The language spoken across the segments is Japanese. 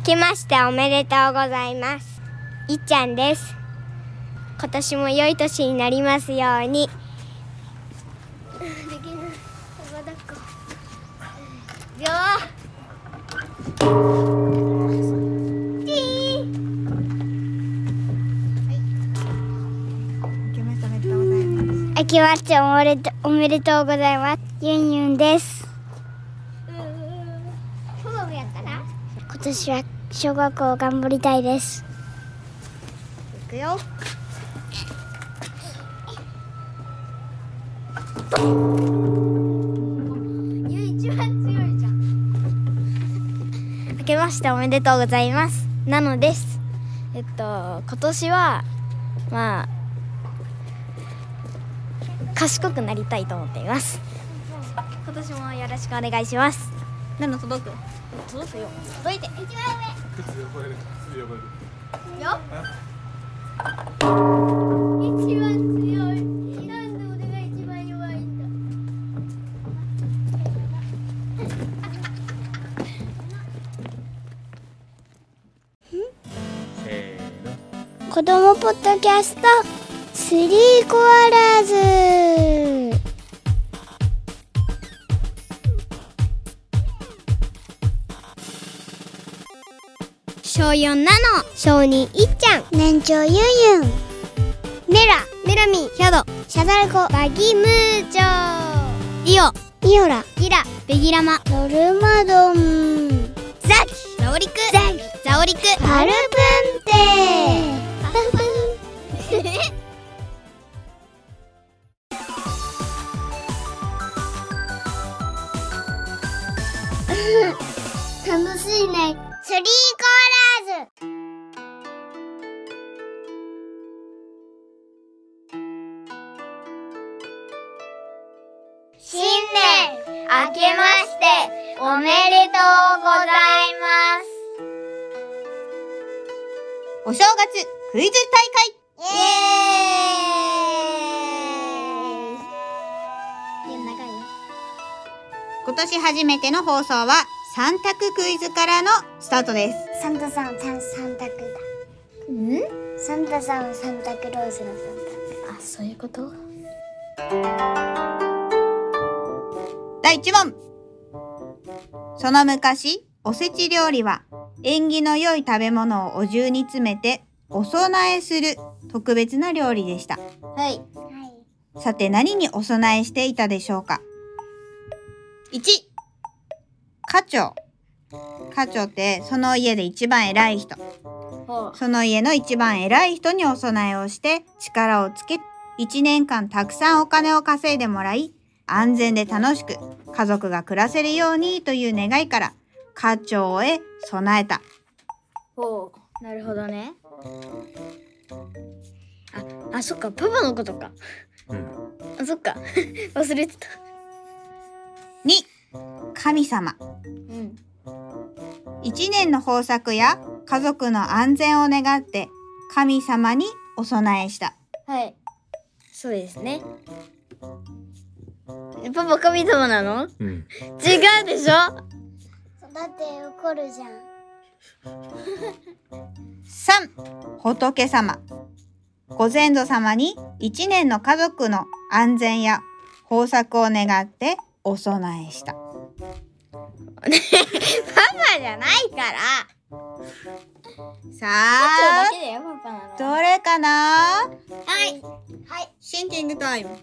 明けましておめでとうございます。いっちゃんです。今年も良い年になりますように。できない。だっこ。いくよ。ティー。明けましておめでとうございます。明けましておめでとうございます。ゆんゆんです。今年は小学校を頑張りたいです。いくよ。一番強いじゃん。明けましておめでとうございます。なのです。今年は賢くなりたいと思っています。今年もよろしくお願いします。なの届く？届くよ。届いて。一番上。靴汚れる。靴汚れる。よ。一番。子供ポッドキャスト3コアラーズ。小4なの小2いっちゃん、年長ゆんゆん、メラメラミ、ヒャドシャダルコ、バギムーチョ、リオイオラ、ギラベギラマ、ノルマドン、ザキザオリク、ザオリクパルプンテ。楽しいね、スリーコアラーズ。新年明けましておめでとうございます。お正月クイズ大会。イエーイ。長いよ。今年初めての放送は3択クイズからのスタートです。サンタさん3択だ。サンタさんはサンタクロースの3択。あ、そういうこと。第1問。その昔、おせち料理は縁起の良い食べ物をお重に詰めてお供えする特別な料理でした。はい、はい、さて何にお供えしていたでしょうか。1、家長。家長ってその家で一番偉い人。その家の一番偉い人にお供えをして力をつけ、1年間たくさんお金を稼いでもらい、安全で楽しく家族が暮らせるようにという願いから家長へ供えた。ほう、なるほどね。あ、そっか、パパのことか。あ、そっか忘れてた。2、神様。1年の豊作や家族の安全を願って神様にお供えした。はい、そうですね。パパ神様なの？違うでしょ。だって怒るじゃん。3、仏様。ご先祖様に1年の家族の安全や豊作を願ってお供えした。パパじゃないから。さあ、どれかな？はい、はい、シンキングタイム。は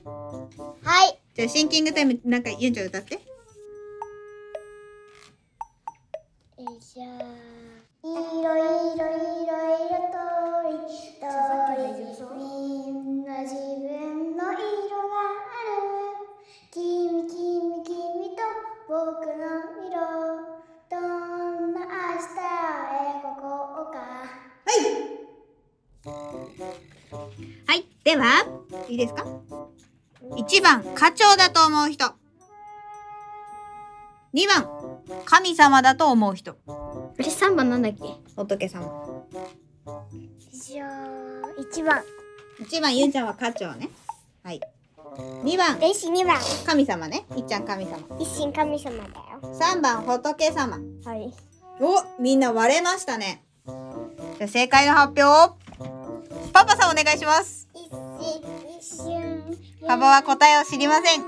い。じゃあシンキングタイム、なんかゆんちゃん歌って。いろいろいろいろとりどり。では、いいですか。1番、課長だと思う人。2番、神様だと思う人。あれ、3番なんだっけ。仏様。じゃあ、1番。1番、ゆんちゃんは課長ね。はい。2番、弟子。2番、神様ね。いっちゃん神様。一心神様だよ。3番、仏様。はい。お、みんな割れましたね。じゃ正解の発表をパパさんお願いします。パパは答えを知りません。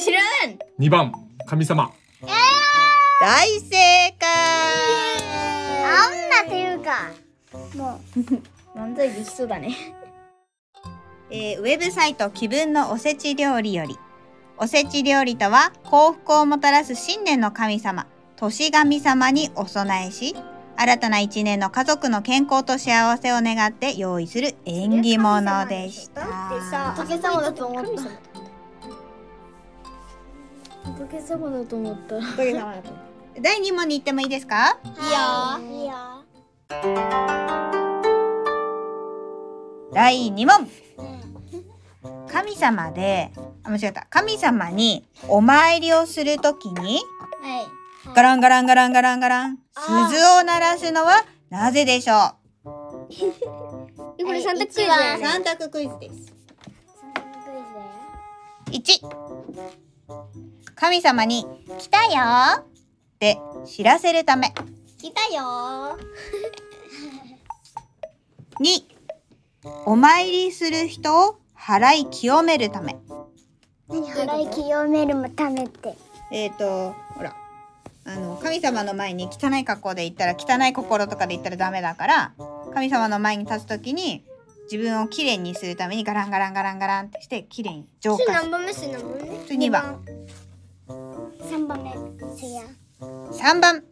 知らん。2番、神様。大正解。あんなというかもう漫才できそうだね。ウェブサイト気分のおせち料理より、おせち料理とは幸福をもたらす新年の神様、年神様にお供えし、新たな1年の家族の健康と幸せを願って用意する縁起物でした。仏様だと思った。仏様だと思った。仏様だと思った。第2問に行ってもいいですか？いいよ。第2問。神様で、あ、間違った。神様にお参りをするときに、ガランガランガランガランガラン、鈴を鳴らすのはなぜでしょう？これ3択クイズだよね。3択クイズです。1、神様に来たよって知らせるため。来たよ。2、お参りする人を払い清めるため。何、払い清めるためって。ほら、神様の前に汚い格好で行ったら、汚い心とかで行ったらダメだから、神様の前に立つときに自分をきれいにするためにガランガランガランガランってしてきれいに浄化する。何番目？次2番。3番目。3番、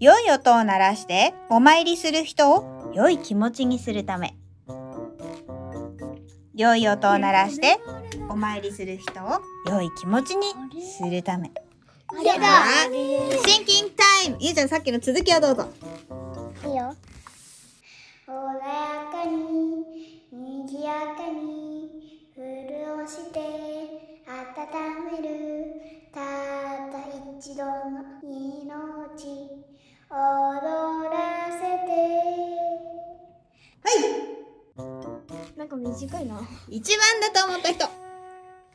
良い音を鳴らしてお参りする人を良い気持ちにするため。良い音を鳴らしてお参りする人を良い気持ちにするため。やだ。シンキングタイム。ゆうちゃん、さっきの続きをどうぞ。いいよ。穏やかに、賑やかに、潤して、温める、たった一度の命、踊らせて。はい。なんか短いな。1番だと思った人。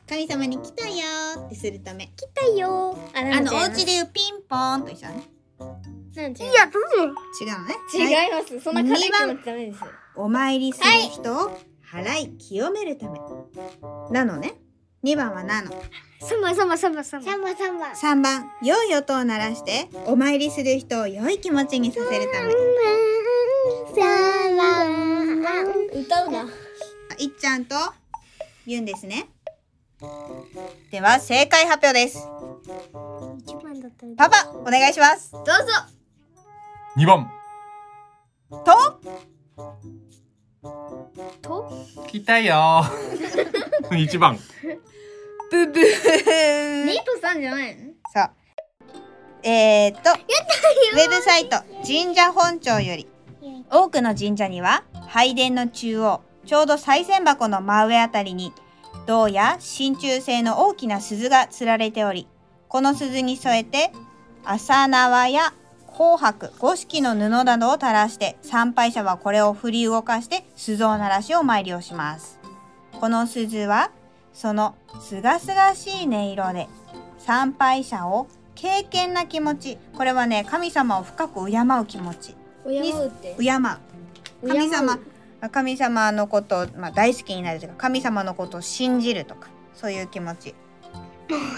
神様に来たよーってするため。来たよー。お家でいうピンポーンと一緒だね。なんで違う？いや、どうぞ。違うのね。違います。そんな感じはダメです。お参りする人を払い清めるため。なのね。2番はなの。3番。3番、良い音を鳴らしてお参りする人を良い気持ちにさせるため。歌うな。いっちゃんと言うんですね。では正解発表です。1番だったらパパお願いします。どうぞ。2番と来たよ。1番ブブー。2と3じゃないの？そう。ウェブサイト神社本庁より、多くの神社には拝殿の中央、ちょうど賽銭箱の真上あたりに銅や真鍮製の大きな鈴が吊られており、この鈴に添えて麻縄や紅白、五色の布などを垂らして、参拝者はこれを振り動かして鈴を鳴らしお参りをします。この鈴はそのすがすがしい音色で、参拝者を敬虔な気持ち、これはね、神様を深く敬う気持ち。敬うって？敬う。神様のことを、大好きになるとか、神様のことを信じるとか、そういう気持ち。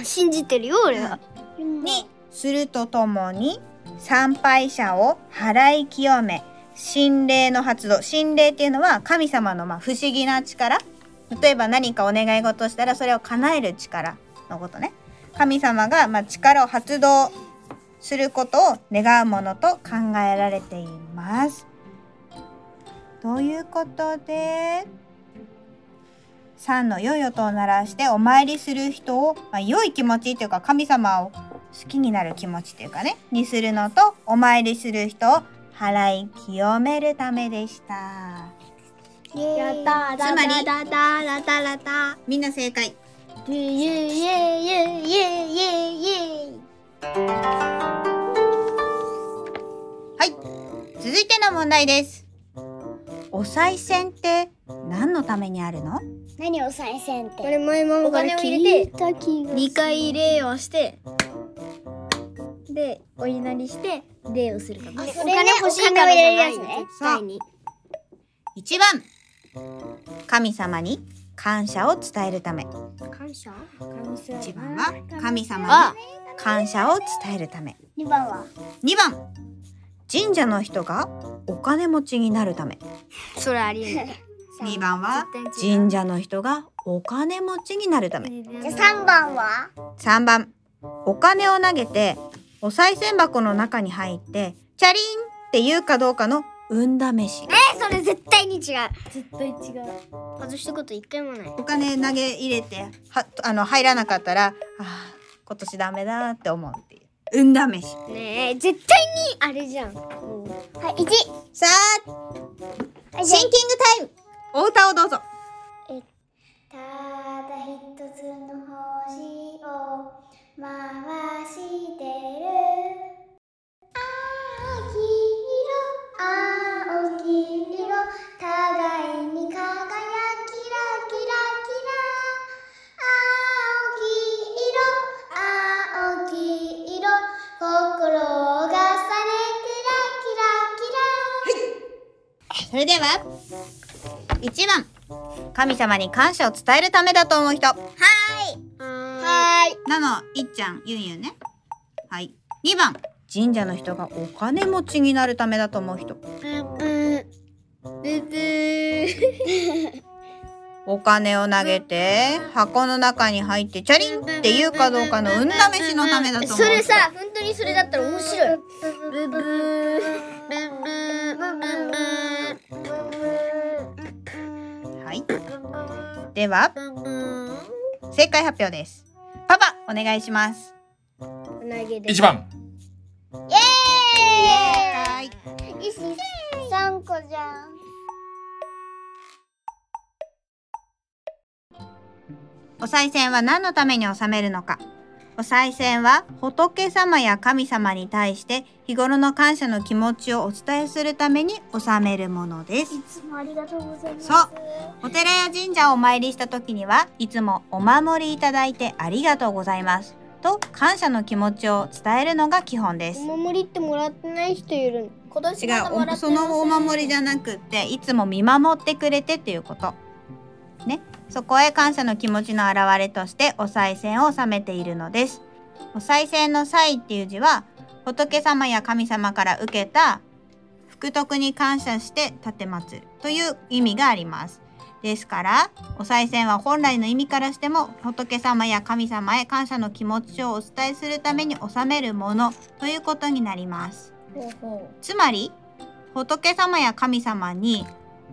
信じてるよ俺は。にするとともに、参拝者を払い清め、神霊の発動。神霊っていうのは神様の不思議な力、例えば何かお願い事したらそれを叶える力のことね。神様が力を発動することを願うものと考えられています。ということで、3の良い音を鳴らしてお参りする人を、良い気持ちというか、神様を好きになる気持ちというかね、にするのと、お参りする人を払い清めるためでした。やった。つまりみんな正解。はい、続いての問題です。お賽銭って何のためにあるの？何、お賽銭って？これ前ママから聞いた気がする。2回礼をして、ででお祈りして礼をするとか、お金欲しいからじゃないよね。1番、神様に感謝を伝えるため。1番は神様に感謝を伝えるため。2番、神社の人がお金持ちになるため。それありえない。2番は神社の人がお金持ちになるため。じゃあ3番は3番、お金を投げてお賽銭箱の中に入ってチャリンって言うかどうかの運試し。それ絶対に違う。外したこと一回もない。お金投げ入れては入らなかったら、あ、今年ダメだって思うっていう運試し。ねえ、絶対にあれじゃん。はい、1。さあ、シンキングタイム。お歌をどうぞ。ただ一つの星を回してる。青黄色、互いに輝き、キラキラキラ。青黄色、心がされ、キラキラキラ。それでは1番、神様に感謝を伝えるためだと思う人。はいなのいっちゃんゆんゆんね。はい。2番、神社の人がお金持ちになるためだと思う人。お金を投げて箱の中に入ってチャリンって言うかどうかの運試しのためだと思う人。それさ、本当にそれだったら面白い。はい。では正解発表です。パパ、お願いします。1番。3個じゃん。お賽銭は何のために納めるのか。お賽銭は仏様や神様に対して日頃の感謝の気持ちをお伝えするために納めるものです。いつもありがとうございます。そう、お寺や神社をお参りした時にはいつもお守りいただいてありがとうございますと感謝の気持ちを伝えるのが基本です。お守りってもらってない人いるの？違う、そのお守りじゃなくて、いつも見守ってくれてっていうことね。そこへ感謝の気持ちの表れとしてお賽銭を納めているのです。お賽銭の祭っていう字は仏様や神様から受けた福徳に感謝して奉るという意味があります。ですからお賽銭は本来の意味からしても仏様や神様へ感謝の気持ちをお伝えするために納めるものということになります。つまり仏様や神様に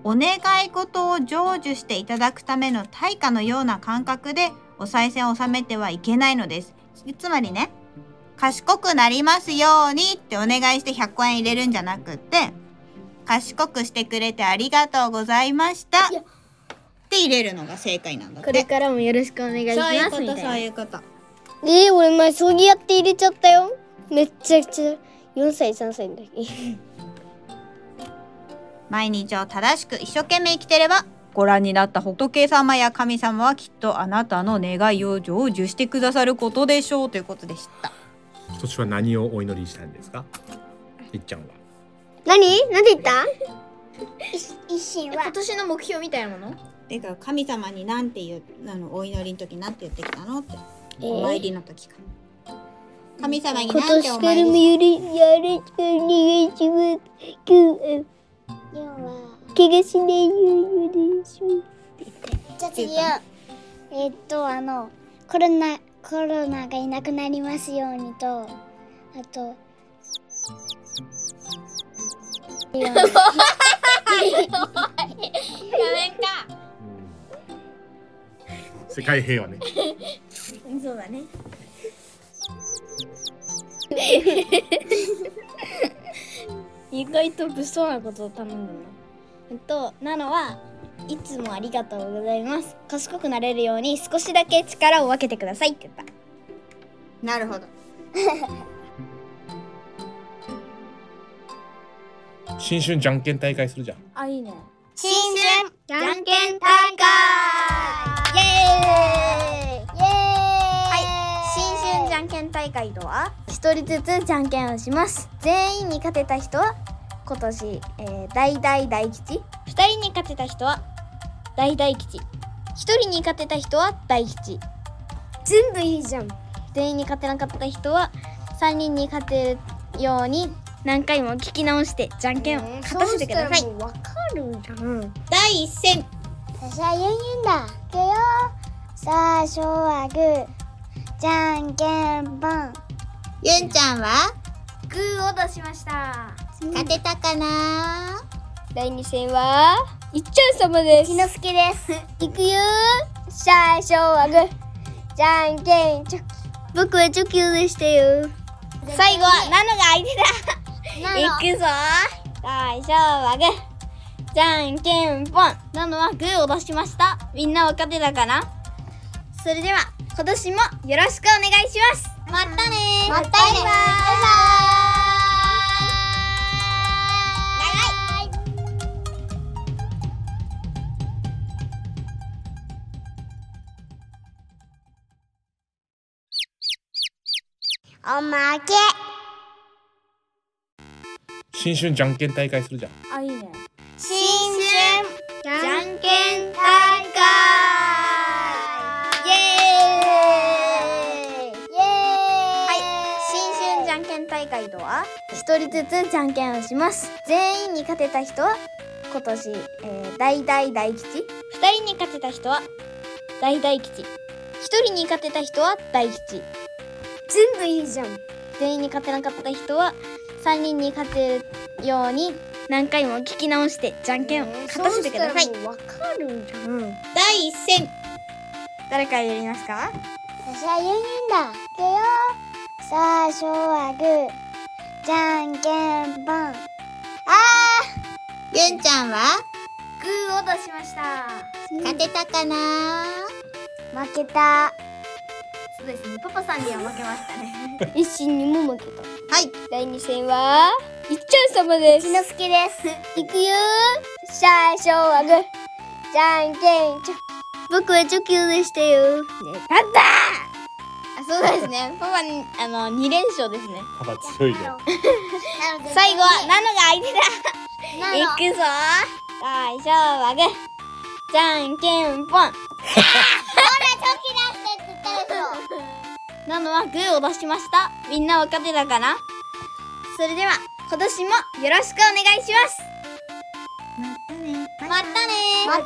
お願い事を成就していただくための対価のような感覚でお賽銭を納めてはいけないのです。つまりね、賢くなりますようにってお願いして100円入れるんじゃなくって、賢くしてくれてありがとうございましたって入れるのが正解なんだって。これからもよろしくお願いしますみたいな。そういうこと。俺前葬儀やって入れちゃったよ。めっちゃくちゃ4歳、3歳の時。毎日を正しく一生懸命生きてれば、ご覧になった仏様や神様はきっとあなたの願いを成就してくださることでしょうということでした。今年は何をお祈りしたんですか？いっちゃんは。なんて言った？一心は今年の目標みたいなもの？てか神様になんていうお祈りの時なんて言ってきたのって、お参りの時か。神様になんてお参りじゃあ次はコロナがいなくなりますようにと、あとやめんか。世界平和ね。そうだね。意外と物騒なことを頼むの。なのはいつもありがとうございます。賢くなれるように少しだけ力を分けてくださいって言った。なるほど。新春じゃんけん大会するじゃん。あ、いいね。新春じゃんけん大会。イエーイ。はい。新春じゃんけん大会。大会とは1人ずつじゃんけんをします。全員に勝てた人は今年、大吉。2人に勝てた人は大吉。1人に勝てた人は大吉。全部いいじゃん。全員に勝てなかった人は3人に勝てるように何回も聞き直してじゃんけんを勝たせてください。そうしたらもう分かるじゃん。第一戦。私はユンユンだ。いくよ。さあ、しょうはグー、じゃんけんぽん。ユンちゃんはグーを出しました。勝てたかな。第二戦はいっちゃん様です。きのすけです。いくよ。さあ、しょうはグー、じゃんけんチョキ。僕はチョキをでしたよ。最後はナノが相手だ。いくぞ。最初はグー、じゃんけんぽん。ナノはグーを出しました。みんなは勝てたかな。それでは今年もよろしくお願いします。またねー。またね。バイバーイ。長い。おまけ新春じゃんけん大会するじゃん。あ、いいね。新春じゃんけん大会。イエーイ。イエーイ。はい。新春じゃんけん大会とは一人ずつじゃんけんをします。全員に勝てた人は今年、大吉。二人に勝てた人は大吉。一人に勝てた人は大吉。全部いいじゃん。全員に勝てなかった人は3人に勝てるように何回も聞き直してじゃんけんを勝たせてください。そうしたらもう分かるじゃん。第一戦。誰からやりますか。私はユンユンだ。いくよ。さあ、しょうはグー、じゃんけんぽん。あー、ユンちゃんはグーを出しました。勝てたかな。負けた。そうですね、パパさんには負けましたね。一心にも負けた。はい、第2戦はいっちゃん様です。きのすけです。いくよ。最初はグー、じゃんけんチョキ。僕はチョキをでしたよ。ね、勝ったー。そうですね。パパに2連勝ですね。パパ強いじゃん。最後はナノが相手だ。いくぞ。最初はグー、じゃんけんぽん。ほら、チョキ出してって言ったでしょ。ナノはグーを出しました。みんなは勝てたかな。それでは今年もよろしくお願いします。またね。またね。またね。バイバイ。